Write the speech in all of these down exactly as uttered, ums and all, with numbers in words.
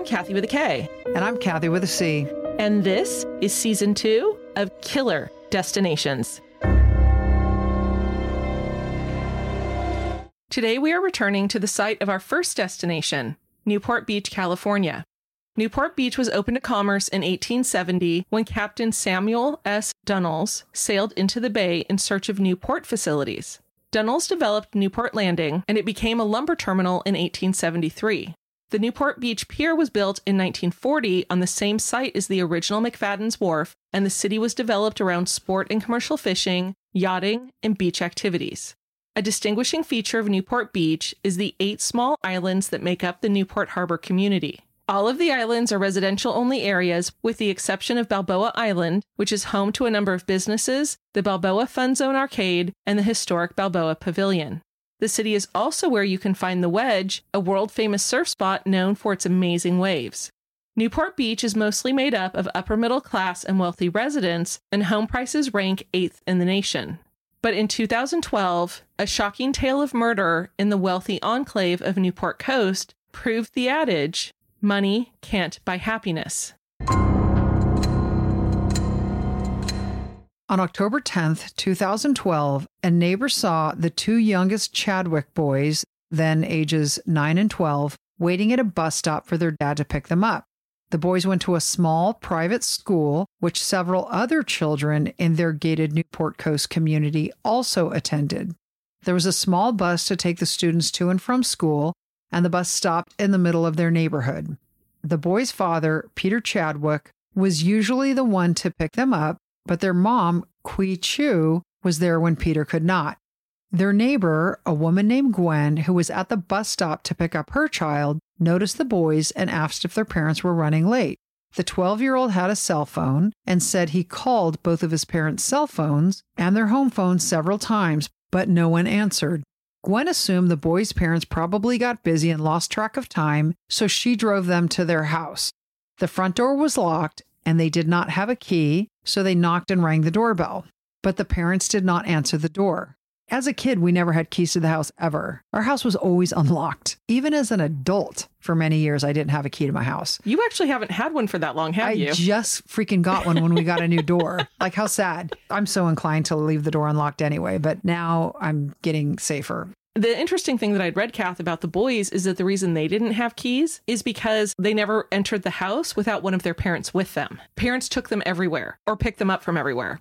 I'm Kathy with a K. And I'm Kathy with a C. And this is season two of Killer Destinations. Today we are returning to the site of our first destination, Newport Beach, California. Newport Beach was open to commerce in eighteen seventy when Captain Samuel S. Dunnels sailed into the bay in search of new port facilities. Dunnels developed Newport Landing, and it became a lumber terminal in eighteen seventy-three. The Newport Beach Pier was built in nineteen forty on the same site as the original McFadden's Wharf, and the city was developed around sport and commercial fishing, yachting, and beach activities. A distinguishing feature of Newport Beach is the eight small islands that make up the Newport Harbor community. All of the islands are residential-only areas, with the exception of Balboa Island, which is home to a number of businesses, the Balboa Fun Zone Arcade, and the historic Balboa Pavilion. The city is also where you can find The Wedge, a world-famous surf spot known for its amazing waves. Newport Beach is mostly made up of upper-middle class and wealthy residents, and home prices rank eighth in the nation. But in two thousand twelve, a shocking tale of murder in the wealthy enclave of Newport Coast proved the adage, money can't buy happiness. On October tenth, two thousand twelve, a neighbor saw the two youngest Chadwick boys, then ages nine and twelve, waiting at a bus stop for their dad to pick them up. The boys went to a small private school, which several other children in their gated Newport Coast community also attended. There was a small bus to take the students to and from school, and the bus stopped in the middle of their neighborhood. The boys' father, Peter Chadwick, was usually the one to pick them up, but their mom, Quee Choo, was there when Peter could not. Their neighbor, a woman named Gwen, who was at the bus stop to pick up her child, noticed the boys and asked if their parents were running late. The twelve-year-old had a cell phone and said he called both of his parents' cell phones and their home phones several times, but no one answered. Gwen assumed the boys' parents probably got busy and lost track of time, so she drove them to their house. The front door was locked, and they did not have a key, so they knocked and rang the doorbell. But the parents did not answer the door. As a kid, we never had keys to the house ever. Our house was always unlocked. Even as an adult, for many years, I didn't have a key to my house. You actually haven't had one for that long, have I you? I just freaking got one when we got a new door. Like, how sad. I'm so inclined to leave the door unlocked anyway, but now I'm getting safer. The interesting thing that I'd read, Kath, about the boys is that the reason they didn't have keys is because they never entered the house without one of their parents with them. Parents took them everywhere or picked them up from everywhere.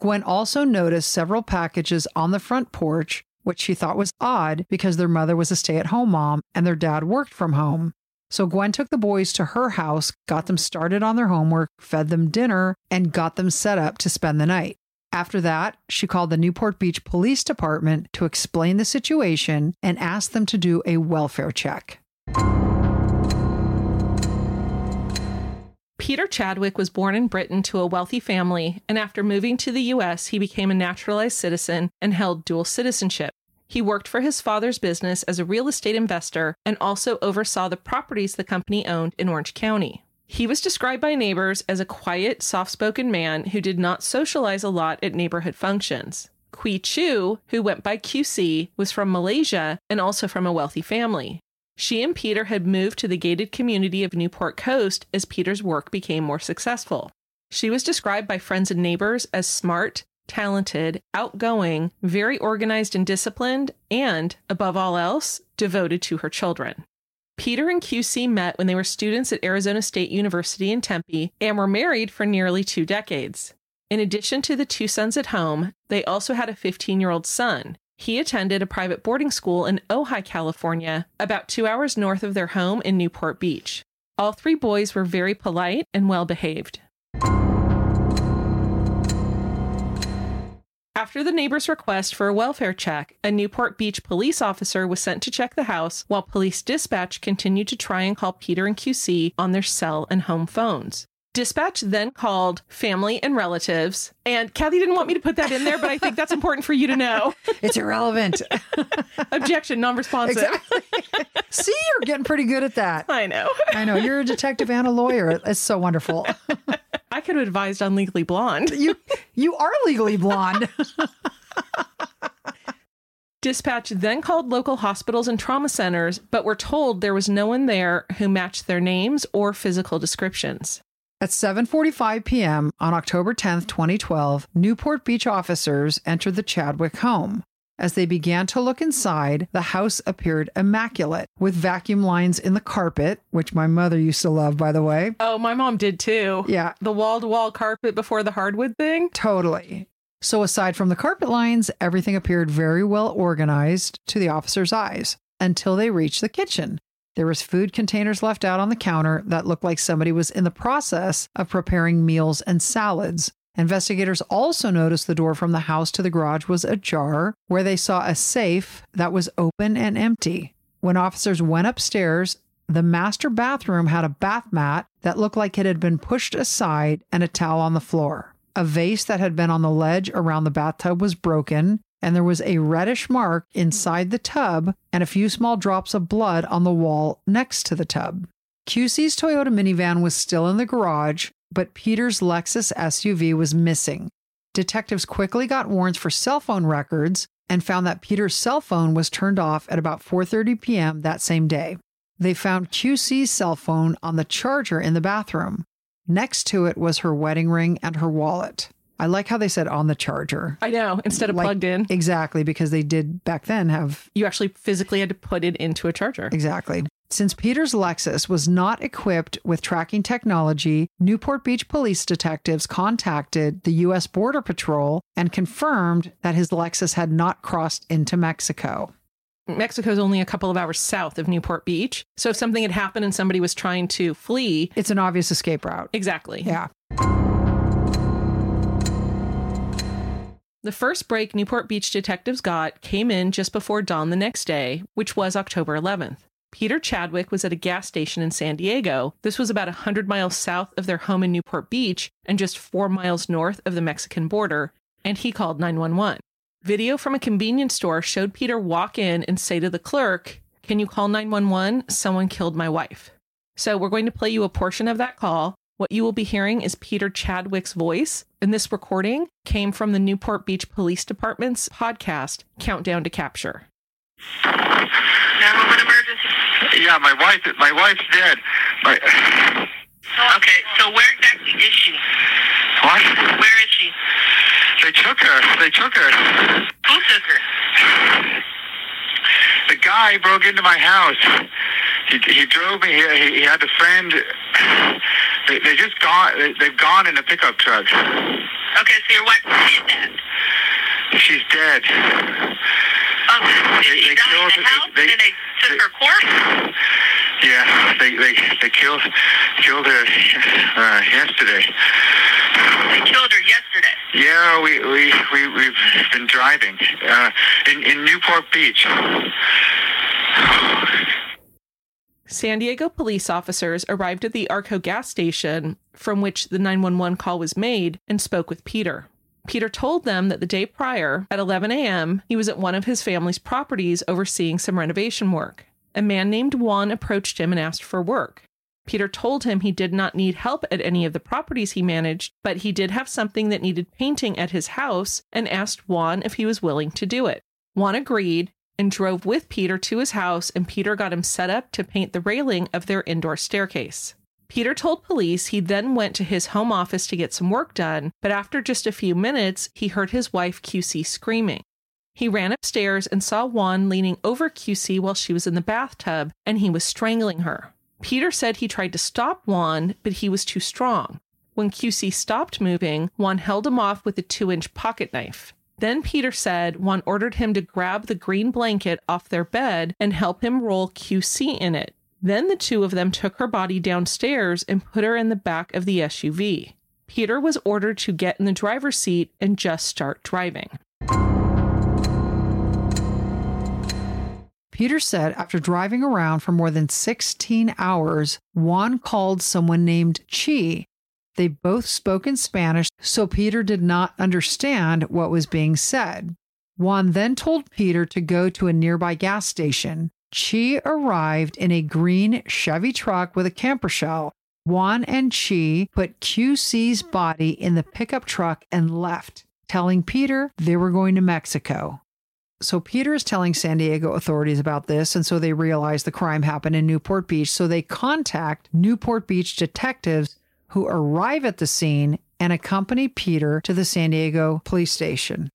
Gwen also noticed several packages on the front porch, which she thought was odd because their mother was a stay-at-home mom and their dad worked from home. So Gwen took the boys to her house, got them started on their homework, fed them dinner, and got them set up to spend the night. After that, she called the Newport Beach Police Department to explain the situation and asked them to do a welfare check. Peter Chadwick was born in Britain to a wealthy family, and after moving to the U S, he became a naturalized citizen and held dual citizenship. He worked for his father's business as a real estate investor and also oversaw the properties the company owned in Orange County. He was described by neighbors as a quiet, soft-spoken man who did not socialize a lot at neighborhood functions. Quee Choo, who went by Q C, was from Malaysia and also from a wealthy family. She and Peter had moved to the gated community of Newport Coast as Peter's work became more successful. She was described by friends and neighbors as smart, talented, outgoing, very organized and disciplined, and, above all else, devoted to her children. Peter and Q C met when they were students at Arizona State University in Tempe and were married for nearly two decades. In addition to the two sons at home, they also had a fifteen-year-old son. He attended a private boarding school in Ojai, California, about two hours north of their home in Newport Beach. All three boys were very polite and well-behaved. After the neighbor's request for a welfare check, a Newport Beach police officer was sent to check the house while police dispatch continued to try and call Peter and Q C on their cell and home phones. Dispatch then called family and relatives, and Kathy didn't want me to put that in there, but I think that's important for you to know. It's irrelevant. Objection, non-responsive. Exactly. See, you're getting pretty good at that. I know. I know. You're a detective and a lawyer. It's so wonderful. I could have advised on Legally Blonde. You you are Legally Blonde. Dispatch then called local hospitals and trauma centers, but were told there was no one there who matched their names or physical descriptions. At seven forty-five p.m. on October tenth, twenty twelve, Newport Beach officers entered the Chadwick home. As they began to look inside, the house appeared immaculate, with vacuum lines in the carpet, which my mother used to love, by the way. Oh, my mom did too. Yeah. The wall-to-wall carpet before the hardwood thing? Totally. So aside from the carpet lines, everything appeared very well organized to the officers' eyes until they reached the kitchen. There was food containers left out on the counter that looked like somebody was in the process of preparing meals and salads. Investigators also noticed the door from the house to the garage was ajar, where they saw a safe that was open and empty. When officers went upstairs, the master bathroom had a bath mat that looked like it had been pushed aside and a towel on the floor. A vase that had been on the ledge around the bathtub was broken, and there was a reddish mark inside the tub and a few small drops of blood on the wall next to the tub. Q C's Toyota minivan was still in the garage, but Peter's Lexus S U V was missing. Detectives quickly got warrants for cell phone records and found that Peter's cell phone was turned off at about four thirty p.m. that same day. They found Q C's cell phone on the charger in the bathroom. Next to it was her wedding ring and her wallet. I like how they said on the charger. I know, instead of like, plugged in. Exactly, because they did back then have... You actually physically had to put it into a charger. Exactly. Since Peter's Lexus was not equipped with tracking technology, Newport Beach police detectives contacted the U S Border Patrol and confirmed that his Lexus had not crossed into Mexico. Mexico's only a couple of hours south of Newport Beach. So if something had happened and somebody was trying to flee... It's an obvious escape route. Exactly. Yeah. The first break Newport Beach detectives got came in just before dawn the next day, which was October eleventh. Peter Chadwick was at a gas station in San Diego. This was about one hundred miles south of their home in Newport Beach and just four miles north of the Mexican border, and he called nine one one. Video from a convenience store showed Peter walk in and say to the clerk, "Can you call nine one one? Someone killed my wife." So we're going to play you a portion of that call. What you will be hearing is Peter Chadwick's voice, and this recording came from the Newport Beach Police Department's podcast, Countdown to Capture. nine one one emergency. Yeah, my wife, my wife's dead. My... Okay, so where exactly is she? What? Where is she? They took her. They took her. Who took her? The guy broke into my house. He, he drove me here. He, he had a friend. They, they just gone. They, they've gone in a pickup truck. Okay, so your wife is dead. She's dead. Oh, did they, she they die killed in the house? They, they, and they took they, her corpse? Yeah, they they, they killed killed her uh, yesterday. They killed her yesterday. Yeah, we we we we've been driving uh, in in Newport Beach. San Diego police officers arrived at the Arco gas station from which the nine one one call was made and spoke with Peter. Peter told them that the day prior, at eleven a.m., he was at one of his family's properties overseeing some renovation work. A man named Juan approached him and asked for work. Peter told him he did not need help at any of the properties he managed, but he did have something that needed painting at his house and asked Juan if he was willing to do it. Juan agreed and drove with Peter to his house, and Peter got him set up to paint the railing of their indoor staircase. Peter told police he then went to his home office to get some work done, but after just a few minutes, he heard his wife Q C screaming. He ran upstairs and saw Juan leaning over Q C while she was in the bathtub, and he was strangling her. Peter said he tried to stop Juan, but he was too strong. When Q C stopped moving, Juan held him off with a two-inch pocket knife. Then Peter said Juan ordered him to grab the green blanket off their bed and help him roll Q C in it. Then the two of them took her body downstairs and put her in the back of the S U V. Peter was ordered to get in the driver's seat and just start driving. Peter said after driving around for more than sixteen hours, Juan called someone named Chi. They both spoke in Spanish, so Peter did not understand what was being said. Juan then told Peter to go to a nearby gas station. Chi arrived in a green Chevy truck with a camper shell. Juan and Chi put Q C's body in the pickup truck and left, telling Peter they were going to Mexico. So Peter is telling San Diego authorities about this, and so they realize the crime happened in Newport Beach. So they contact Newport Beach detectives who arrive at the scene and accompany Peter to the San Diego police station.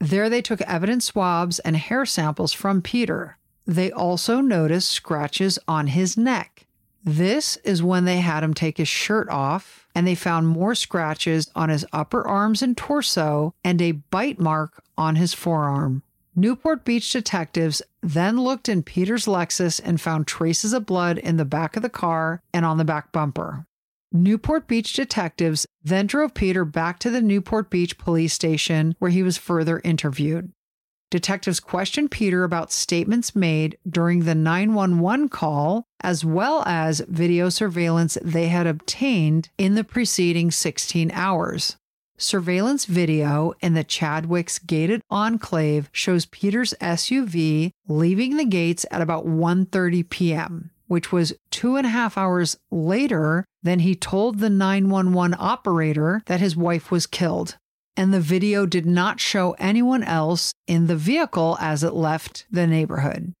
There they took evidence swabs and hair samples from Peter. They also noticed scratches on his neck. This is when they had him take his shirt off, and they found more scratches on his upper arms and torso and a bite mark on his forearm. Newport Beach detectives then looked in Peter's Lexus and found traces of blood in the back of the car and on the back bumper. Newport Beach detectives then drove Peter back to the Newport Beach police station, where he was further interviewed. Detectives questioned Peter about statements made during the nine one one call, as well as video surveillance they had obtained in the preceding sixteen hours. Surveillance video in the Chadwick's gated enclave shows Peter's S U V leaving the gates at about one thirty p.m., which was two and a half hours later than he told the nine one one operator that his wife was killed. And the video did not show anyone else in the vehicle as it left the neighborhood.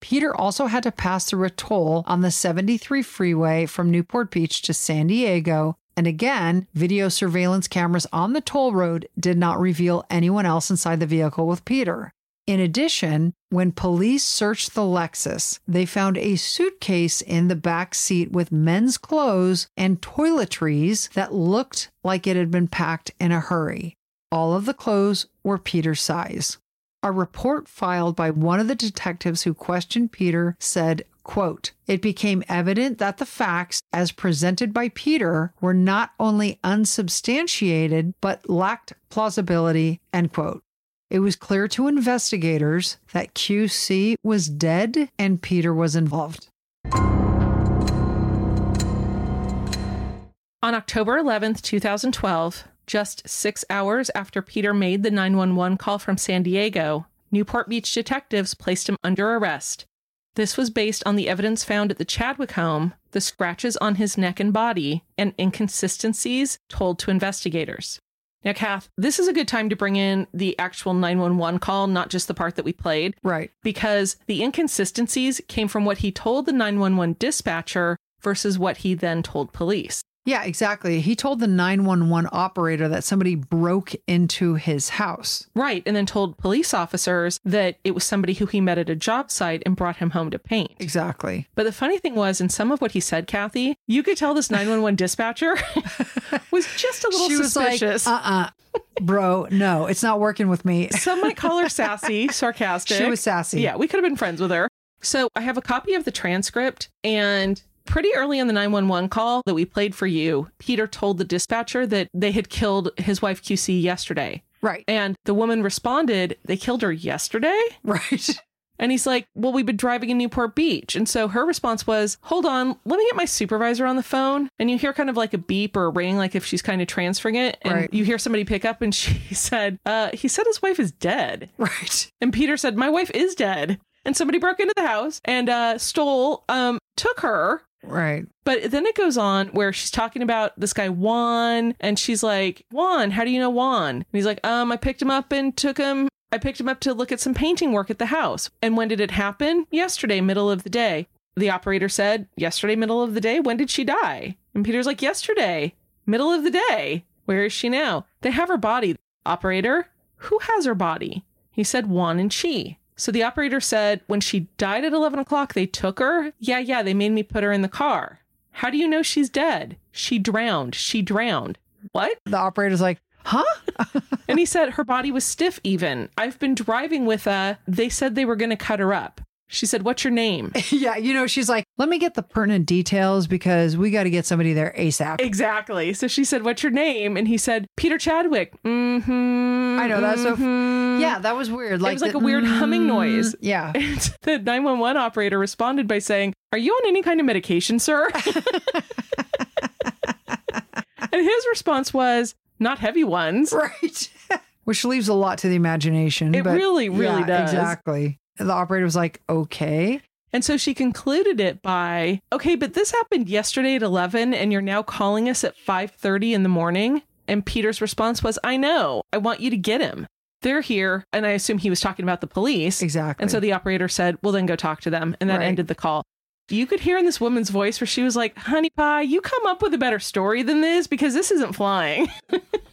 Peter also had to pass through a toll on the seventy-three freeway from Newport Beach to San Diego, and again, video surveillance cameras on the toll road did not reveal anyone else inside the vehicle with Peter. In addition, when police searched the Lexus, they found a suitcase in the back seat with men's clothes and toiletries that looked like it had been packed in a hurry. All of the clothes were Peter's size. A report filed by one of the detectives who questioned Peter said, quote, "It became evident that the facts as presented by Peter were not only unsubstantiated, but lacked plausibility," end quote. It was clear to investigators that Q C was dead and Peter was involved. On October eleventh, twenty twelve, just six hours after Peter made the nine one one call from San Diego, Newport Beach detectives placed him under arrest. This was based on the evidence found at the Chadwick home, the scratches on his neck and body, and inconsistencies told to investigators. Now, Kath, this is a good time to bring in the actual nine one one call, not just the part that we played. Right. Because the inconsistencies came from what he told the nine one one dispatcher versus what he then told police. Yeah, exactly. He told the nine one one operator that somebody broke into his house. Right. And then told police officers that it was somebody who he met at a job site and brought him home to paint. Exactly. But the funny thing was, in some of what he said, Kathy, you could tell this nine one one dispatcher was just a little she suspicious. Was like, uh-uh. Bro, no, it's not working with me. Some might call her sassy, sarcastic. She was sassy. Yeah, we could have been friends with her. So I have a copy of the transcript, and pretty early on the nine one one call that we played for you, Peter told the dispatcher that they had killed his wife Q C yesterday. Right. And the woman responded, "They killed her yesterday?" Right. And he's like, "Well, we've been driving in Newport Beach." And so her response was, "Hold on, let me get my supervisor on the phone." And you hear kind of like a beep or a ring, like if she's kind of transferring it. And right. You hear somebody pick up, and she said, uh, he said his wife is dead. Right. And Peter said, "My wife is dead. And somebody broke into the house and uh, stole, um, took her." Right. But then it goes on where she's talking about this guy, Juan, and she's like, "Juan, how do you know Juan?" And he's like, um, I picked him up and took him. I picked him up to look at some painting work at the house. And when did it happen? Yesterday, middle of the day. The operator said, "Yesterday, middle of the day. When did she die?" And Peter's like, "Yesterday, middle of the day. Where is she now?" They have her body. Operator, "Who has her body?" He said, "Juan and Chi." So the operator said, "When she died at eleven o'clock, they took her. Yeah, yeah, they made me put her in the car." "How do you know she's dead?" "She drowned. She drowned." What? The operator's like, huh? And he said, "Her body was stiff even. I've been driving with a, they said they were going to cut her up." She said, "What's your name?" Yeah, you know, she's like, "Let me get the pertinent details because we got to get somebody there ASAP." Exactly. So she said, "What's your name?" And he said, "Peter Chadwick." Mm-hmm. I know. That's so. Mm-hmm. Yeah, that was weird. Like, it was like the, a weird mm-hmm. humming noise. Yeah. And the nine one one operator responded by saying, "Are you on any kind of medication, sir?" And his response was, "Not heavy ones." Right. Which leaves a lot to the imagination. It but really, really yeah, does. Exactly. The operator was like, "Okay." And so she concluded it by, "Okay, but this happened yesterday at eleven, and you're now calling us at five thirty in the morning." And Peter's response was, "I know. I want you to get him." they're here. And I assume he was talking about the police. Exactly. And so the operator said, well, then go talk to them. And that right. ended the call. You could hear in this woman's voice where she was like, honey pie, you come up with a better story than this, because this isn't flying.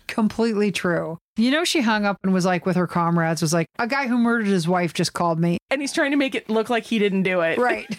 Completely true. You know, she hung up and was like with her comrades, was like, a guy who murdered his wife just called me. And he's trying to make it look like he didn't do it. Right.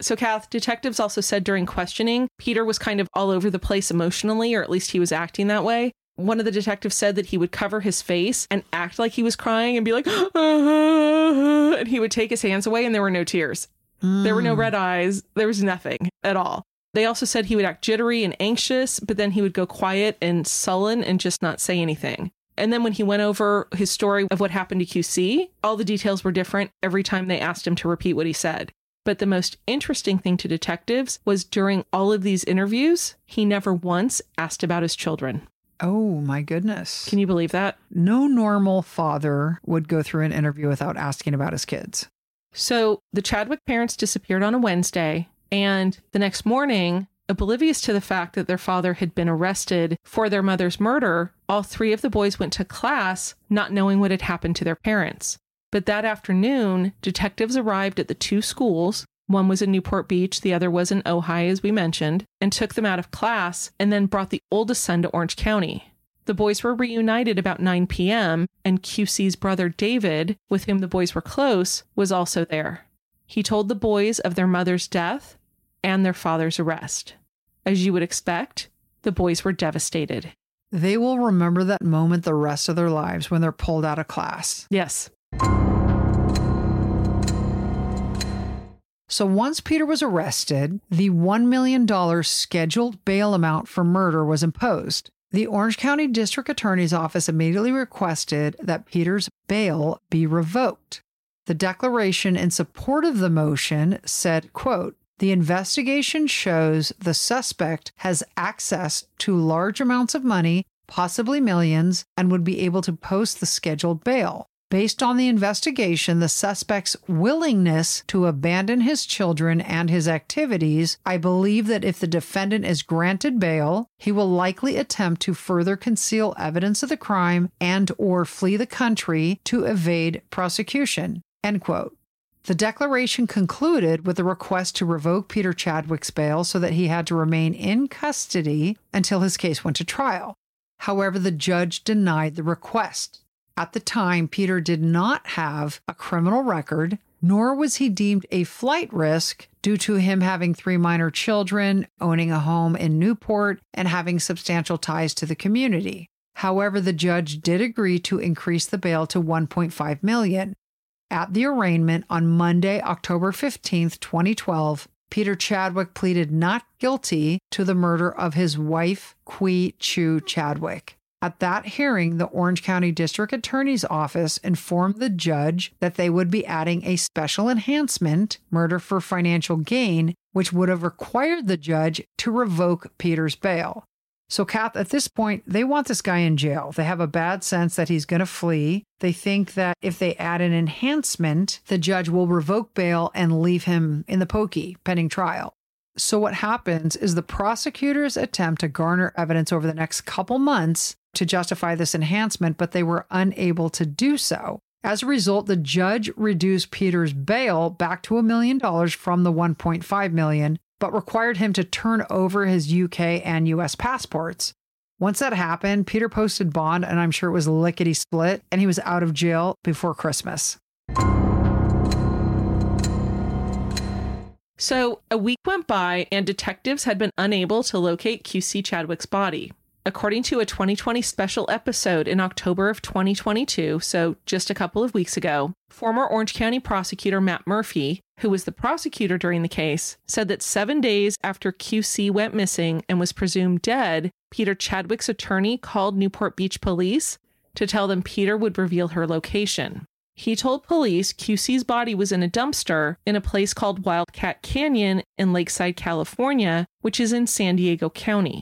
So, Kath, detectives also said during questioning, Peter was kind of all over the place emotionally, or at least he was acting that way. One of the detectives said that he would cover his face and act like he was crying and be like, ah, ah, ah, and he would take his hands away and there were no tears. Mm. There were no red eyes. There was nothing at all. They also said he would act jittery and anxious, but then he would go quiet and sullen and just not say anything. And then when he went over his story of what happened to Q C, all the details were different every time they asked him to repeat what he said. But the most interesting thing to detectives was during all of these interviews, he never once asked about his children. Oh, my goodness. Can you believe that? No normal father would go through an interview without asking about his kids. So the Chadwick parents disappeared on a Wednesday. And the next morning, oblivious to the fact that their father had been arrested for their mother's murder, all three of the boys went to class not knowing what had happened to their parents. But that afternoon, detectives arrived at the two schools. One was in Newport Beach, the other was in Ojai, as we mentioned, and took them out of class and then brought the oldest son to Orange County. The boys were reunited about nine p.m. and Q C's brother David, with whom the boys were close, was also there. He told the boys of their mother's death and their father's arrest. As you would expect, the boys were devastated. They will remember that moment the rest of their lives when they're pulled out of class. Yes. So once Peter was arrested, the one million dollars scheduled bail amount for murder was imposed. The Orange County District Attorney's Office immediately requested that Peter's bail be revoked. The declaration in support of the motion said, quote, the investigation shows the suspect has access to large amounts of money, possibly millions, and would be able to post the scheduled bail. Based on the investigation, the suspect's willingness to abandon his children and his activities, I believe that if the defendant is granted bail, he will likely attempt to further conceal evidence of the crime and or flee the country to evade prosecution, end quote. The declaration concluded with a request to revoke Peter Chadwick's bail so that he had to remain in custody until his case went to trial. However, the judge denied the request. At the time, Peter did not have a criminal record, nor was he deemed a flight risk due to him having three minor children, owning a home in Newport, and having substantial ties to the community. However, the judge did agree to increase the bail to one point five million dollars. At the arraignment on Monday, October fifteenth, twenty twelve, Peter Chadwick pleaded not guilty to the murder of his wife, Quee Choo Chadwick. At that hearing, the Orange County District Attorney's Office informed the judge that they would be adding a special enhancement, murder for financial gain, which would have required the judge to revoke Peter's bail. So, Kath, at this point, they want this guy in jail. They have a bad sense that he's going to flee. They think that if they add an enhancement, the judge will revoke bail and leave him in the pokey pending trial. So what happens is the prosecutors attempt to garner evidence over the next couple months to justify this enhancement, but they were unable to do so. As a result, the judge reduced Peter's bail back to a million dollars from the one point five million dollars, but required him to turn over his U K and U S passports. Once that happened, Peter posted bond, and I'm sure it was lickety split, and he was out of jail before Christmas. So a week went by, and detectives had been unable to locate Q C Chadwick's body. According to a twenty twenty special episode in October of twenty twenty-two, so just a couple of weeks ago, former Orange County prosecutor Matt Murphy, who was the prosecutor during the case, said that seven days after Q C went missing and was presumed dead, Peter Chadwick's attorney called Newport Beach Police to tell them Peter would reveal her location. He told police Q C's body was in a dumpster in a place called Wildcat Canyon in Lakeside, California, which is in San Diego County.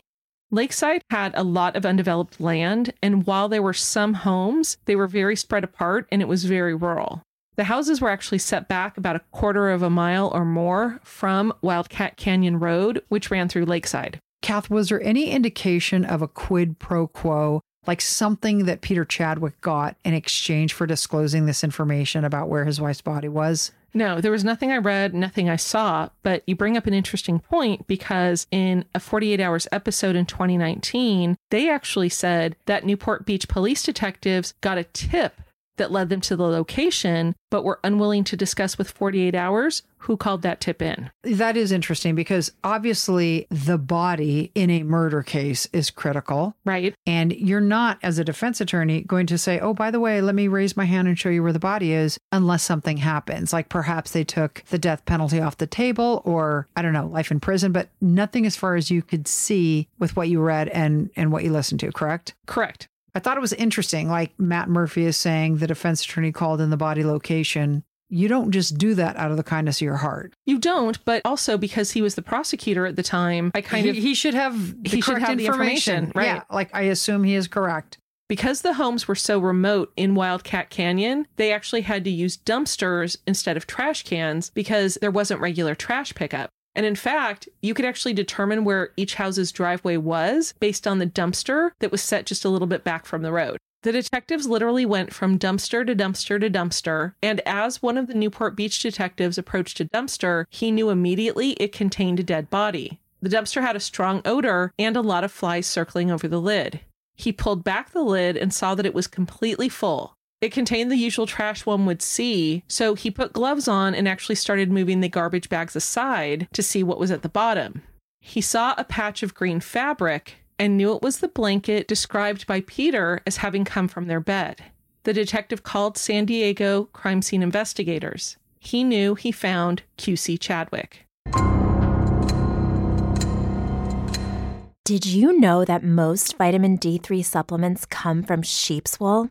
Lakeside had a lot of undeveloped land, and while there were some homes, they were very spread apart and it was very rural. The houses were actually set back about a quarter of a mile or more from Wildcat Canyon Road, which ran through Lakeside. Kath, was there any indication of a quid pro quo, like something that Peter Chadwick got in exchange for disclosing this information about where his wife's body was? No, there was nothing I read, nothing I saw, but you bring up an interesting point because in a forty-eight hours episode in twenty nineteen, they actually said that Newport Beach police detectives got a tip that led them to the location, but were unwilling to discuss with forty-eight hours who called that tip in. That is interesting because obviously the body in a murder case is critical. Right. And you're not, as a defense attorney, going to say, oh, by the way, let me raise my hand and show you where the body is unless something happens. Like perhaps they took the death penalty off the table or, I don't know, life in prison, but nothing as far as you could see with what you read and, and what you listened to, correct? Correct. I thought it was interesting, like Matt Murphy is saying, the defense attorney called in the body location. You don't just do that out of the kindness of your heart. You don't, but also because he was the prosecutor at the time, I kind he, of... He should have the he correct should have information. information. Right. Yeah, like I assume he is correct. Because the homes were so remote in Wildcat Canyon, they actually had to use dumpsters instead of trash cans because there wasn't regular trash pickup. And in fact, you could actually determine where each house's driveway was based on the dumpster that was set just a little bit back from the road. The detectives literally went from dumpster to dumpster to dumpster. And as one of the Newport Beach detectives approached a dumpster, he knew immediately it contained a dead body. The dumpster had a strong odor and a lot of flies circling over the lid. He pulled back the lid and saw that it was completely full. It contained the usual trash one would see, so he put gloves on and actually started moving the garbage bags aside to see what was at the bottom. He saw a patch of green fabric and knew it was the blanket described by Peter as having come from their bed. The detective called San Diego crime scene investigators. He knew he found Q C Chadwick. Did you know that most vitamin D three supplements come from sheep's wool?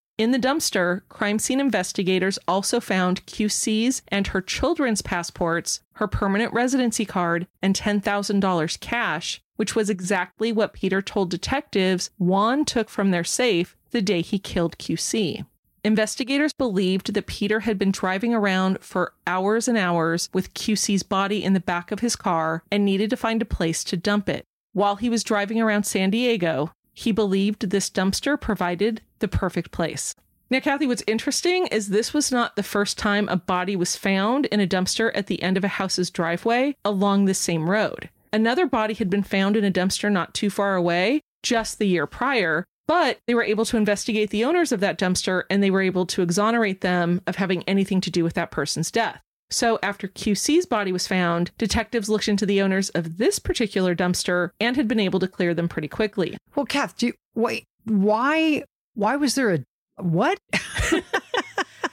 In the dumpster, crime scene investigators also found Q C's and her children's passports, her permanent residency card, and ten thousand dollars cash, which was exactly what Peter told detectives Juan took from their safe the day he killed Q C. Investigators believed that Peter had been driving around for hours and hours with Q C's body in the back of his car and needed to find a place to dump it. While he was driving around San Diego, he believed this dumpster provided the perfect place. Now, Kathy, what's interesting is this was not the first time a body was found in a dumpster at the end of a house's driveway along the same road. Another body had been found in a dumpster not too far away just the year prior, but they were able to investigate the owners of that dumpster and they were able to exonerate them of having anything to do with that person's death. So after Q C's body was found, detectives looked into the owners of this particular dumpster and had been able to clear them pretty quickly. Well, Kath, do you, wait, why, why was there a, what?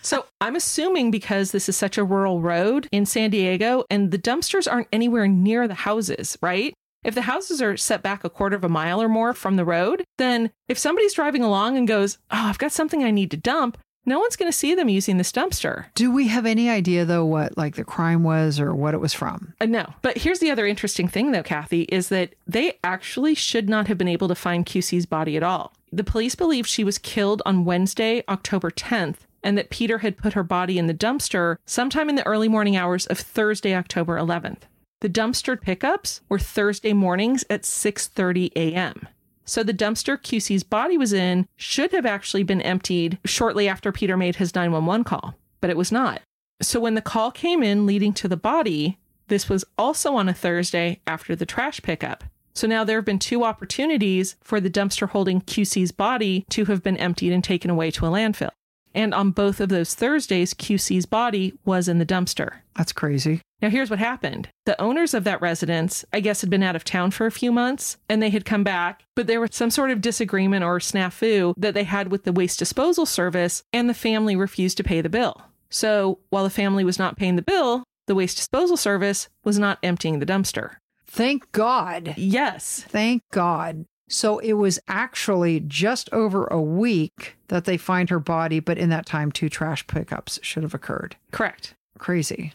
So I'm assuming because this is such a rural road in San Diego and the dumpsters aren't anywhere near the houses, right? If the houses are set back a quarter of a mile or more from the road, then if somebody's driving along and goes, oh, I've got something I need to dump, no one's going to see them using this dumpster. Do we have any idea, though, what like the crime was or what it was from? Uh, no. But here's the other interesting thing, though, Kathy, is that they actually should not have been able to find Q C's body at all. The police believe she was killed on Wednesday, October tenth, and that Peter had put her body in the dumpster sometime in the early morning hours of Thursday, October eleventh. The dumpster pickups were Thursday mornings at six thirty a.m. So the dumpster Q C's body was in should have actually been emptied shortly after Peter made his nine one one call, but it was not. So when the call came in leading to the body, this was also on a Thursday after the trash pickup. So now there have been two opportunities for the dumpster holding Q C's body to have been emptied and taken away to a landfill. And on both of those Thursdays, Q C's body was in the dumpster. That's crazy. Now, here's what happened. The owners of that residence, I guess, had been out of town for a few months and they had come back, but there was some sort of disagreement or snafu that they had with the waste disposal service and the family refused to pay the bill. So while the family was not paying the bill, the waste disposal service was not emptying the dumpster. Thank God. Yes. Thank God. So it was actually just over a week that they find her body, but in that time, two trash pickups should have occurred. Correct. Crazy.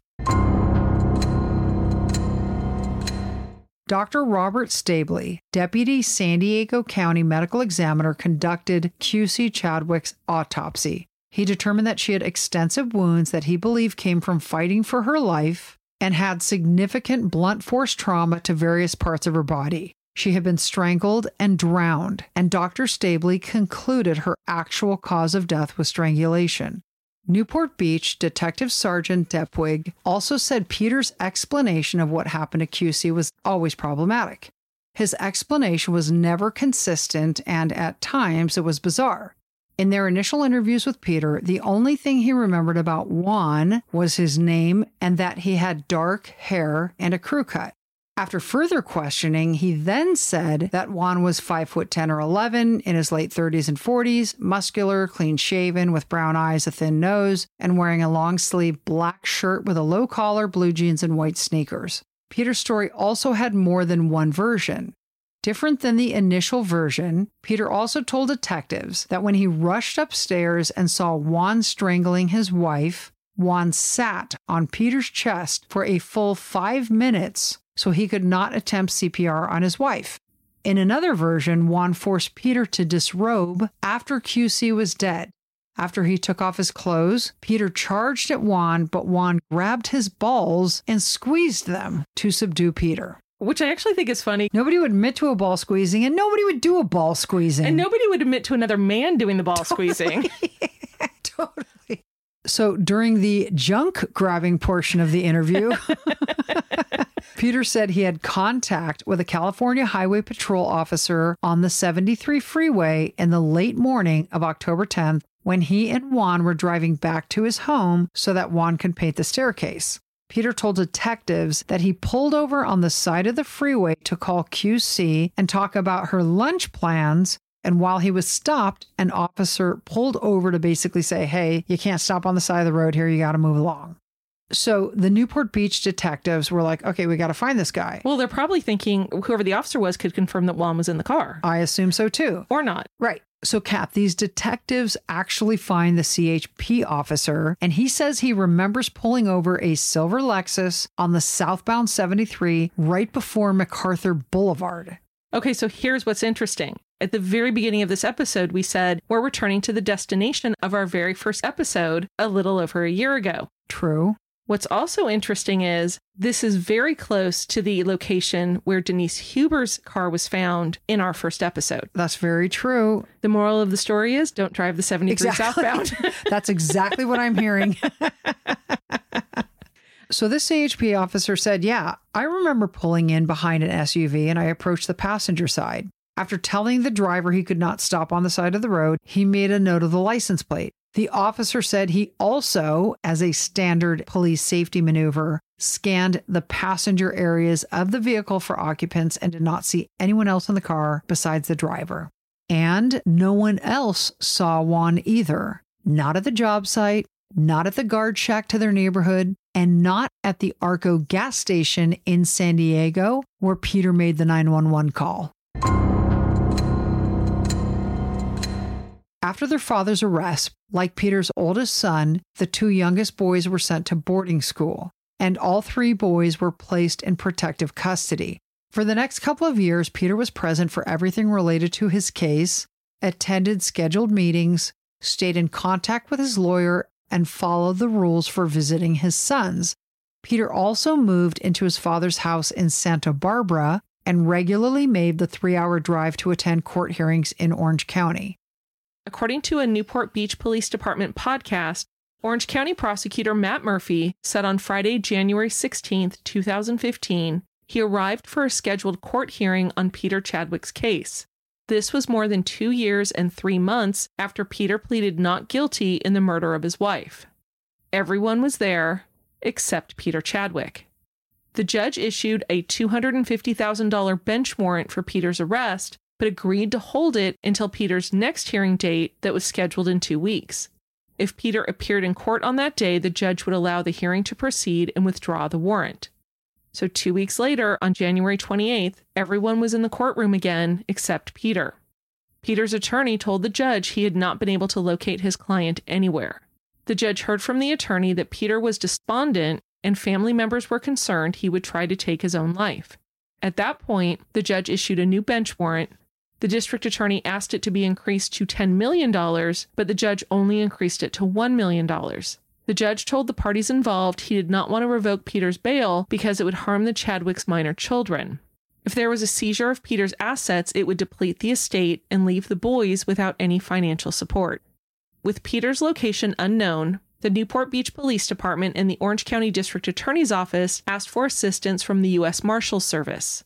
Doctor Robert Stabley, Deputy San Diego County Medical Examiner, conducted Q C Chadwick's autopsy. He determined that she had extensive wounds that he believed came from fighting for her life and had significant blunt force trauma to various parts of her body. She had been strangled and drowned, and Doctor Stabley concluded her actual cause of death was strangulation. Newport Beach Detective Sergeant DeWig also said Peter's explanation of what happened to Q C was always problematic. His explanation was never consistent, and at times it was bizarre. In their initial interviews with Peter, the only thing he remembered about Juan was his name and that he had dark hair and a crew cut. After further questioning, he then said that Juan was five foot ten or eleven, in his late thirties and forties, muscular, clean-shaven, with brown eyes, a thin nose, and wearing a long-sleeved black shirt with a low collar, blue jeans, and white sneakers. Peter's story also had more than one version. Different than the initial version, Peter also told detectives that when he rushed upstairs and saw Juan strangling his wife, Juan sat on Peter's chest for a full five minutes so he could not attempt C P R on his wife. In another version, Juan forced Peter to disrobe after Q C was dead. After he took off his clothes, Peter charged at Juan, but Juan grabbed his balls and squeezed them to subdue Peter. Which I actually think is funny. Nobody would admit to a ball squeezing, and nobody would do a ball squeezing. And nobody would admit to another man doing the ball totally. squeezing. Yeah, totally. So during the junk grabbing portion of the interview, Peter said he had contact with a California Highway Patrol officer on the seventy-three freeway in the late morning of October tenth when he and Juan were driving back to his home so that Juan could paint the staircase. Peter told detectives that he pulled over on the side of the freeway to call Q C and talk about her lunch plans. And while he was stopped, an officer pulled over to basically say, hey, you can't stop on the side of the road here. You got to move along. So the Newport Beach detectives were like, OK, we got to find this guy. Well, they're probably thinking whoever the officer was could confirm that Juan was in the car. I assume so, too. Or not. Right. So, Kat, these detectives actually find the C H P officer, and he says he remembers pulling over a silver Lexus on the southbound seventy-three right before MacArthur Boulevard. Okay, so here's what's interesting. At the very beginning of this episode, we said we're returning to the destination of our very first episode a little over a year ago. True. What's also interesting is this is very close to the location where Denise Huber's car was found in our first episode. That's very true. The moral of the story is don't drive the seventy-three exactly. southbound. That's exactly what I'm hearing. So this C H P officer said, yeah, I remember pulling in behind an S U V and I approached the passenger side. After telling the driver he could not stop on the side of the road, he made a note of the license plate. The officer said he also, as a standard police safety maneuver, scanned the passenger areas of the vehicle for occupants and did not see anyone else in the car besides the driver. And no one else saw Juan either. Not at the job site, not at the guard shack to their neighborhood, and not at the Arco gas station in San Diego where Peter made the nine one one call. After their father's arrest, like Peter's oldest son, the two youngest boys were sent to boarding school, and all three boys were placed in protective custody. For the next couple of years, Peter was present for everything related to his case, attended scheduled meetings, stayed in contact with his lawyer, and followed the rules for visiting his sons. Peter also moved into his father's house in Santa Barbara and regularly made the three-hour drive to attend court hearings in Orange County. According to a Newport Beach Police Department podcast, Orange County prosecutor Matt Murphy said on Friday, January sixteenth, twenty fifteen, he arrived for a scheduled court hearing on Peter Chadwick's case. This was more than two years and three months after Peter pleaded not guilty in the murder of his wife. Everyone was there except Peter Chadwick. The judge issued a two hundred fifty thousand dollars bench warrant for Peter's arrest, but agreed to hold it until Peter's next hearing date that was scheduled in two weeks. If Peter appeared in court on that day, the judge would allow the hearing to proceed and withdraw the warrant. So two weeks later, on January twenty-eighth, everyone was in the courtroom again except Peter. Peter's attorney told the judge he had not been able to locate his client anywhere. The judge heard from the attorney that Peter was despondent and family members were concerned he would try to take his own life. At that point, the judge issued a new bench warrant. The district attorney asked it to be increased to ten million dollars, but the judge only increased it to one million dollars. The judge told the parties involved he did not want to revoke Peter's bail because it would harm the Chadwick's minor children. If there was a seizure of Peter's assets, it would deplete the estate and leave the boys without any financial support. With Peter's location unknown, the Newport Beach Police Department and the Orange County District Attorney's Office asked for assistance from the U S Marshals Service.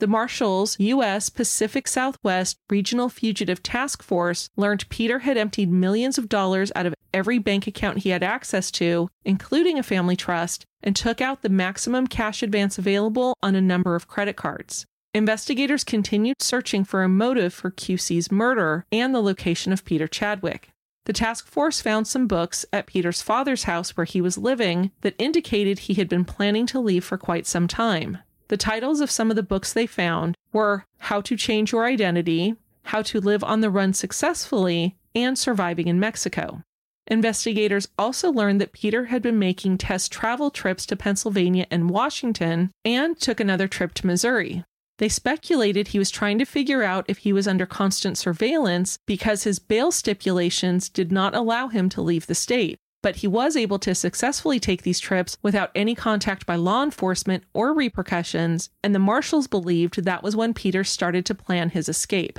The Marshals' U S Pacific Southwest Regional Fugitive Task Force learned Peter had emptied millions of dollars out of every bank account he had access to, including a family trust, and took out the maximum cash advance available on a number of credit cards. Investigators continued searching for a motive for Q C's murder and the location of Peter Chadwick. The task force found some books at Peter's father's house where he was living that indicated he had been planning to leave for quite some time. The titles of some of the books they found were How to Change Your Identity, How to Live on the Run Successfully, and Surviving in Mexico. Investigators also learned that Peter had been making test travel trips to Pennsylvania and Washington and took another trip to Missouri. They speculated he was trying to figure out if he was under constant surveillance because his bail stipulations did not allow him to leave the state, but he was able to successfully take these trips without any contact by law enforcement or repercussions, and the marshals believed that was when Peter started to plan his escape.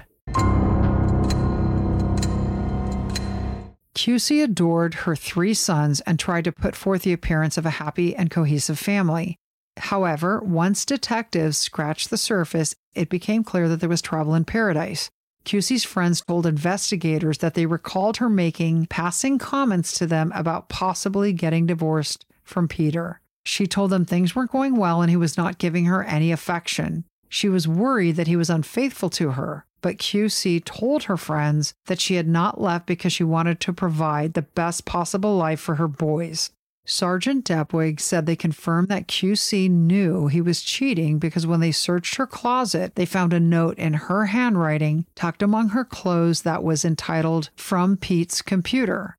Q C adored her three sons and tried to put forth the appearance of a happy and cohesive family. However, once detectives scratched the surface, it became clear that there was trouble in paradise. Q C's friends told investigators that they recalled her making passing comments to them about possibly getting divorced from Peter. She told them things weren't going well and he was not giving her any affection. She was worried that he was unfaithful to her, but Q C told her friends that she had not left because she wanted to provide the best possible life for her boys. Sergeant DeWig said they confirmed that Q C knew he was cheating because when they searched her closet, they found a note in her handwriting tucked among her clothes that was entitled, "From Pete's Computer."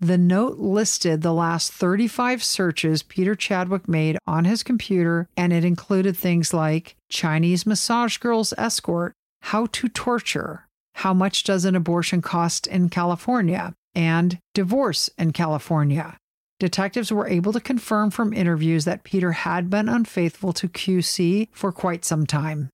The note listed the last thirty-five searches Peter Chadwick made on his computer, and it included things like Chinese massage girls escort, how to torture, how much does an abortion cost in California, and divorce in California. Detectives were able to confirm from interviews that Peter had been unfaithful to Q C for quite some time.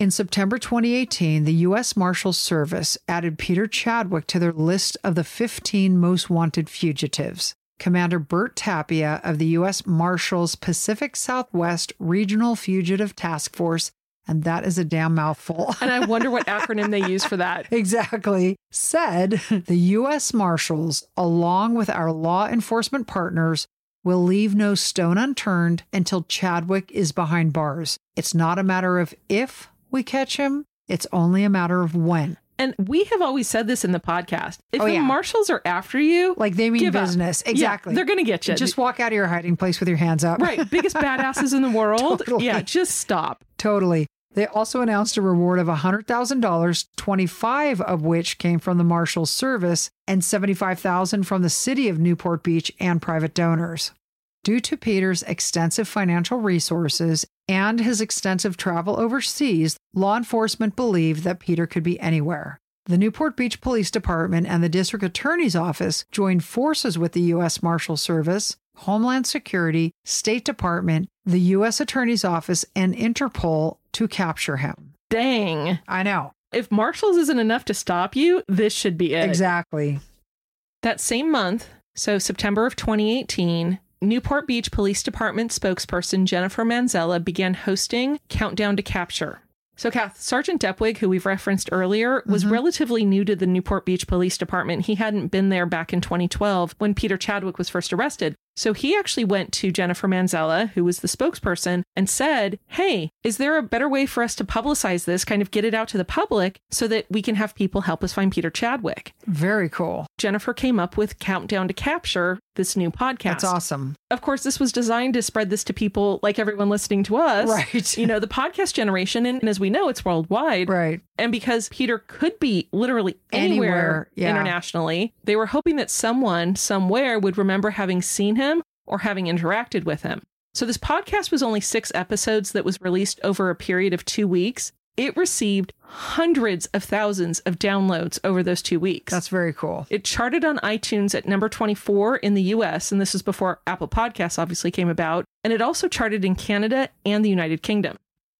In September twenty eighteen, the U S Marshals Service added Peter Chadwick to their list of the fifteen most wanted fugitives. Commander Bert Tapia of the U S Marshals Pacific Southwest Regional Fugitive Task Force, and that is a damn mouthful. And I wonder what acronym they use for that. Exactly. Said the U S Marshals, along with our law enforcement partners, will leave no stone unturned until Chadwick is behind bars. It's not a matter of if we catch him. It's only a matter of when. And we have always said this in the podcast. If oh, yeah. the marshals are after you, like they mean business. Up. Exactly. Yeah, they're going to get you. Just walk out of your hiding place with your hands up. Right. Biggest badasses in the world. Totally. Yeah. Just stop. Totally. They also announced a reward of one hundred thousand dollars, twenty-five thousand dollars of which came from the Marshals Service and seventy-five thousand dollars from the city of Newport Beach and private donors. Due to Peter's extensive financial resources and his extensive travel overseas, law enforcement believed that Peter could be anywhere. The Newport Beach Police Department and the District Attorney's Office joined forces with the U S Marshals Service, Homeland Security, State Department, the U S Attorney's Office, and Interpol to capture him. Dang. I know. If marshals isn't enough to stop you, this should be it. Exactly. That same month, so September of twenty eighteen, Newport Beach Police Department spokesperson Jennifer Manzella began hosting Countdown to Capture. So, Kath, Sergeant Depwig, who we've referenced earlier, was mm-hmm. relatively new to the Newport Beach Police Department. He hadn't been there back in twenty twelve when Peter Chadwick was first arrested. So he actually went to Jennifer Manzella, who was the spokesperson, and said, hey, is there a better way for us to publicize this, kind of get it out to the public so that we can have people help us find Peter Chadwick? Very cool. Jennifer came up with Countdown to Capture, this new podcast. That's awesome. Of course, this was designed to spread this to people like everyone listening to us. Right. You know, the podcast generation. And, and as we know, it's worldwide. Right. And because Peter could be literally anywhere, anywhere. Yeah. Internationally, they were hoping that someone somewhere would remember having seen him or having interacted with him. So this podcast was only six episodes that was released over a period of two weeks. It received hundreds of thousands of downloads over those two weeks. That's very cool. It charted on iTunes at number twenty-four in the U S, and this is before Apple Podcasts obviously came about, and it also charted in Canada and the United Kingdom.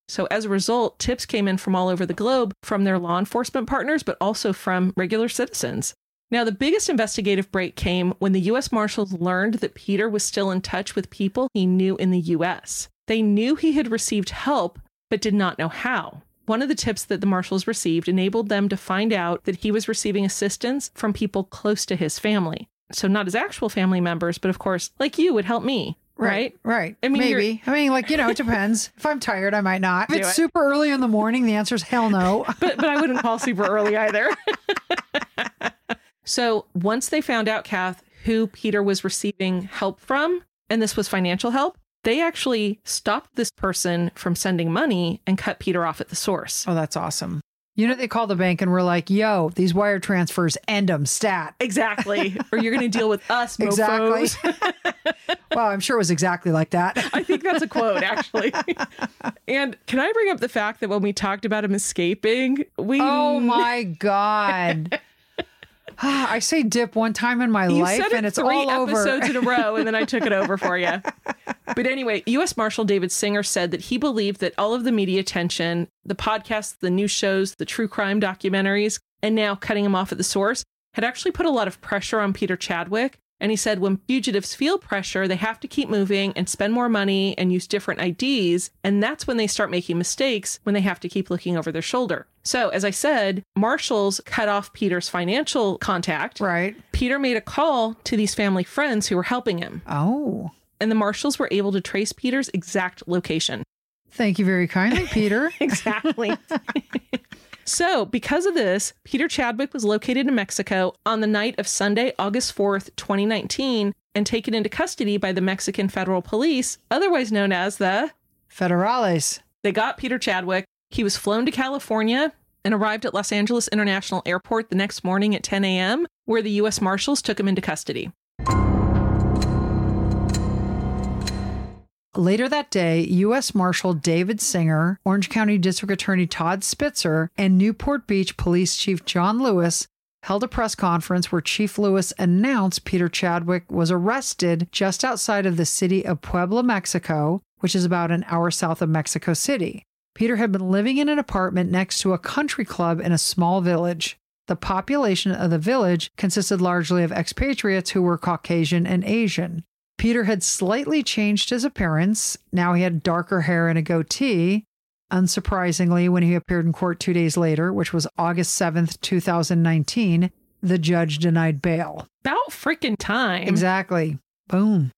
So as a result, tips came in from all over the globe from their law enforcement partners, but also from regular citizens. Now, the biggest investigative break came when the U S Marshals learned that Peter was still in touch with people he knew in the U S. They knew he had received help, but did not know how. One of the tips that the Marshals received enabled them to find out that he was receiving assistance from people close to his family. So not his actual family members, but of course, like you would help me. Right. Right. I mean, maybe. You're... I mean, like, you know, it depends. If I'm tired, I might not. If it's it. super early in the morning, the answer is hell no. but but I wouldn't call super early either. So once they found out, Kath, who Peter was receiving help from, and this was financial help, they actually stopped this person from sending money and cut Peter off at the source. Oh, that's awesome. You know, they called the bank and were like, yo, these wire transfers, end them, stat. Exactly. Or you're going to deal with us, mofos. Exactly. Well, I'm sure it was exactly like that. I think that's a quote, actually. And can I bring up the fact that when we talked about him escaping, we... Oh, my God. I say dip one time in my you life said it and it's all over. Three episodes in a row, and then I took it over for you. But anyway, U S Marshal David Singer said that he believed that all of the media attention, the podcasts, the news shows, the true crime documentaries, and now cutting him off at the source had actually put a lot of pressure on Peter Chadwick. And he said when fugitives feel pressure, they have to keep moving and spend more money and use different I Ds. And that's when they start making mistakes, when they have to keep looking over their shoulder. So, as I said, Marshals cut off Peter's financial contact. Right. Peter made a call to these family friends who were helping him. Oh. And the Marshals were able to trace Peter's exact location. Thank you very kindly, Peter. Exactly. So, because of this, Peter Chadwick was located in Mexico on the night of Sunday, August fourth, twenty nineteen, and taken into custody by the Mexican Federal Police, otherwise known as the... Federales. They got Peter Chadwick. He was flown to California and arrived at Los Angeles International Airport the next morning at ten a.m., where the U S Marshals took him into custody. Later that day, U S Marshal David Singer, Orange County District Attorney Todd Spitzer, and Newport Beach Police Chief John Lewis held a press conference where Chief Lewis announced Peter Chadwick was arrested just outside of the city of Puebla, Mexico, which is about an hour south of Mexico City. Peter had been living in an apartment next to a country club in a small village. The population of the village consisted largely of expatriates who were Caucasian and Asian. Peter had slightly changed his appearance. Now he had darker hair and a goatee. Unsurprisingly, when he appeared in court two days later, which was August seventh, twenty nineteen, the judge denied bail. About freaking time. Exactly. Boom.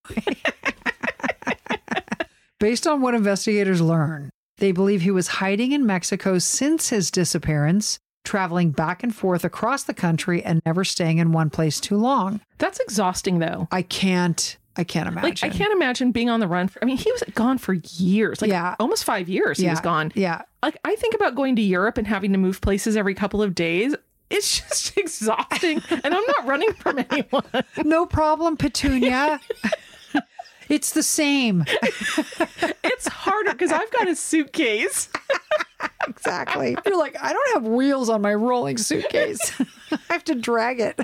Based on what investigators learn, they believe he was hiding in Mexico since his disappearance, traveling back and forth across the country and never staying in one place too long. That's exhausting, though. I can't. I can't imagine. Like, I can't imagine being on the run. For, I mean, he was gone for years, like yeah. almost five years he yeah. was gone. Yeah. Like, I think about going to Europe and having to move places every couple of days. It's just exhausting. And I'm not running from anyone. No problem, Petunia. It's the same. It's harder because I've got a suitcase. Exactly. You're like, I don't have wheels on my rolling suitcase. I have to drag it.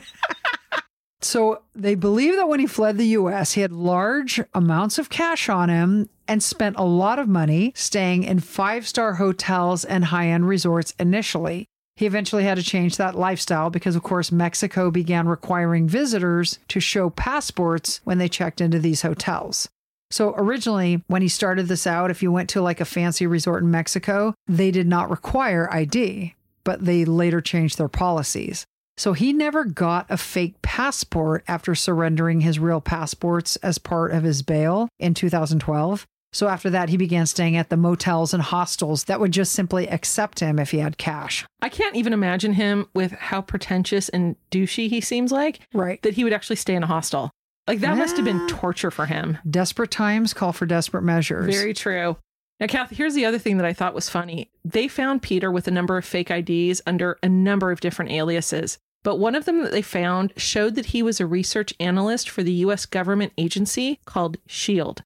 So they believe that when he fled the U S, he had large amounts of cash on him and spent a lot of money staying in five-star hotels and high-end resorts initially. He eventually had to change that lifestyle because, of course, Mexico began requiring visitors to show passports when they checked into these hotels. So originally, when he started this out, if you went to like a fancy resort in Mexico, they did not require I D, but they later changed their policies. So he never got a fake passport after surrendering his real passports as part of his bail in two thousand twelve. So after that, he began staying at the motels and hostels that would just simply accept him if he had cash. I can't even imagine him with how pretentious and douchey he seems like, right? That he would actually stay in a hostel. Like that ah, must have been torture for him. Desperate times call for desperate measures. Very true. Now, Kathy, here's the other thing that I thought was funny. They found Peter with a number of fake I Ds under a number of different aliases. But one of them that they found showed that he was a research analyst for the U S government agency called SHIELD.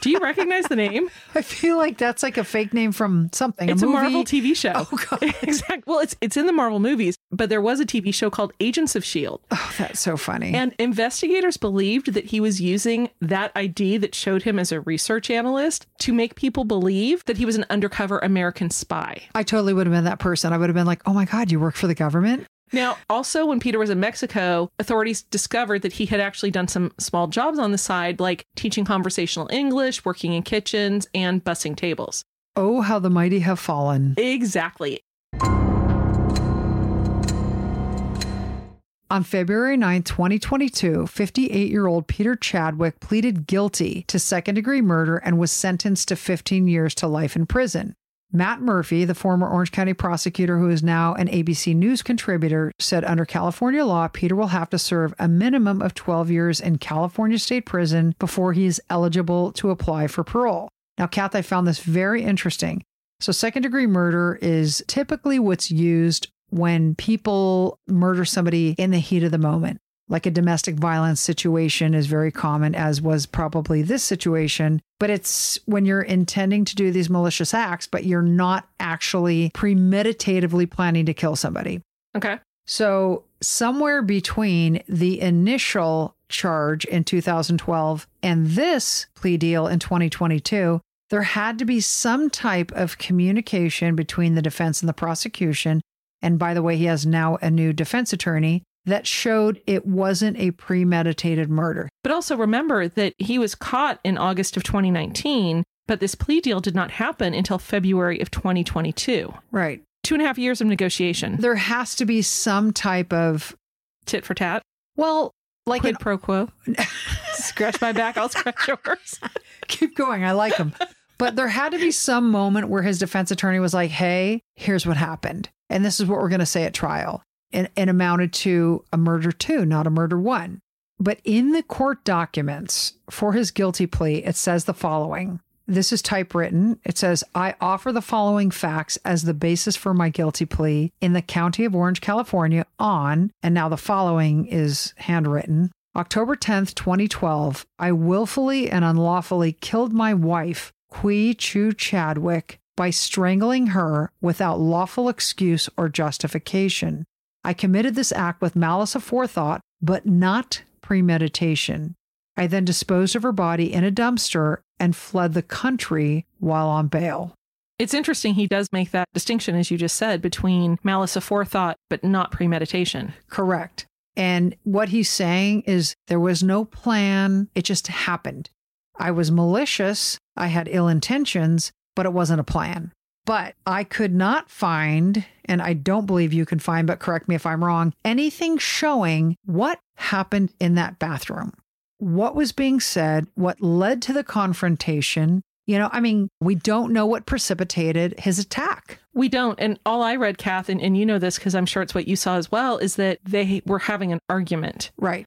Do you recognize the name? I feel like that's like a fake name from something. It's a, a Marvel T V show. Oh, God. Exactly. Well, it's it's in the Marvel movies, but there was a T V show called Agents of SHIELD. Oh, that's so funny. And investigators believed that he was using that I D that showed him as a research analyst to make people believe that he was an undercover American spy. I totally would have been that person. I would have been like, oh, my God, you work for the government? Now, also, when Peter was in Mexico, authorities discovered that he had actually done some small jobs on the side, like teaching conversational English, working in kitchens, and bussing tables. Oh, how the mighty have fallen. Exactly. On February ninth, twenty twenty-two, fifty-eight-year-old Peter Chadwick pleaded guilty to second-degree murder and was sentenced to fifteen years to life in prison. Matt Murphy, the former Orange County prosecutor who is now an A B C News contributor, said under California law, Peter will have to serve a minimum of twelve years in California state prison before he is eligible to apply for parole. Now, Kath, I found this very interesting. So second-degree murder is typically what's used when people murder somebody in the heat of the moment. Like a domestic violence situation is very common, as was probably this situation. But it's when you're intending to do these malicious acts, but you're not actually premeditatively planning to kill somebody. Okay. So somewhere between the initial charge in two thousand twelve and this plea deal in twenty twenty-two, there had to be some type of communication between the defense and the prosecution. And by the way, he has now a new defense attorney that showed it wasn't a premeditated murder. But also remember that he was caught in August of twenty nineteen, but this plea deal did not happen until February of twenty twenty-two. Right. Two and a half years of negotiation. There has to be some type of... tit for tat? Well, like... quid an... pro quo. Scratch my back, I'll scratch yours. Keep going, I like him. But there had to be some moment where his defense attorney was like, hey, here's what happened. And this is what we're going to say at trial. And, and amounted to a murder two, not a murder one. But in the court documents for his guilty plea, it says the following. This is typewritten. It says, I offer the following facts as the basis for my guilty plea in the county of Orange, California on, and now the following is handwritten, October tenth, twenty twelve, I willfully and unlawfully killed my wife, Quee Choo Chadwick, by strangling her without lawful excuse or justification. I committed this act with malice aforethought, but not premeditation. I then disposed of her body in a dumpster and fled the country while on bail. It's interesting he does make that distinction, as you just said, between malice aforethought, but not premeditation. Correct. And what he's saying is there was no plan. It just happened. I was malicious. I had ill intentions, but it wasn't a plan. But I could not find, and I don't believe you can find, but correct me if I'm wrong, anything showing what happened in that bathroom, what was being said, what led to the confrontation. You know, I mean, we don't know what precipitated his attack. We don't. And all I read, Kath, and, and you know this because I'm sure it's what you saw as well, is that they were having an argument. Right.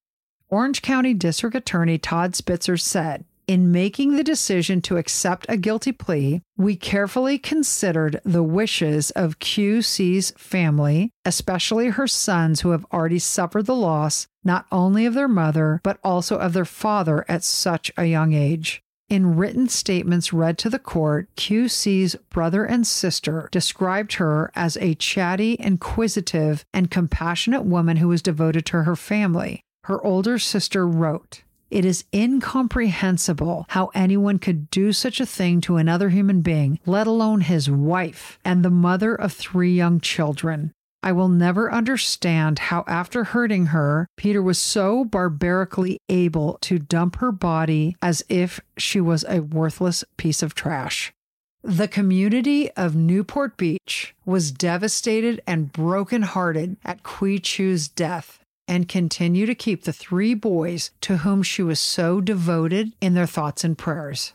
Orange County District Attorney Todd Spitzer said, in making the decision to accept a guilty plea, we carefully considered the wishes of Q C's family, especially her sons who have already suffered the loss, not only of their mother, but also of their father at such a young age. In written statements read to the court, Q C's brother and sister described her as a chatty, inquisitive, and compassionate woman who was devoted to her family. Her older sister wrote, it is incomprehensible how anyone could do such a thing to another human being, let alone his wife and the mother of three young children. I will never understand how after hurting her, Peter was so barbarically able to dump her body as if she was a worthless piece of trash. The community of Newport Beach was devastated and brokenhearted at Quee Choo's death, and continue to keep the three boys to whom she was so devoted in their thoughts and prayers.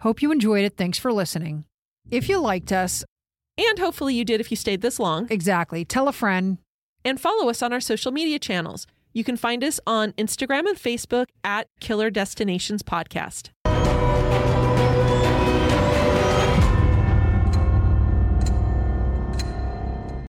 Hope you enjoyed it. Thanks for listening. If you liked us, and hopefully you did if you stayed this long. Exactly. Tell a friend. And follow us on our social media channels. You can find us on Instagram and Facebook at Killer Destinations Podcast.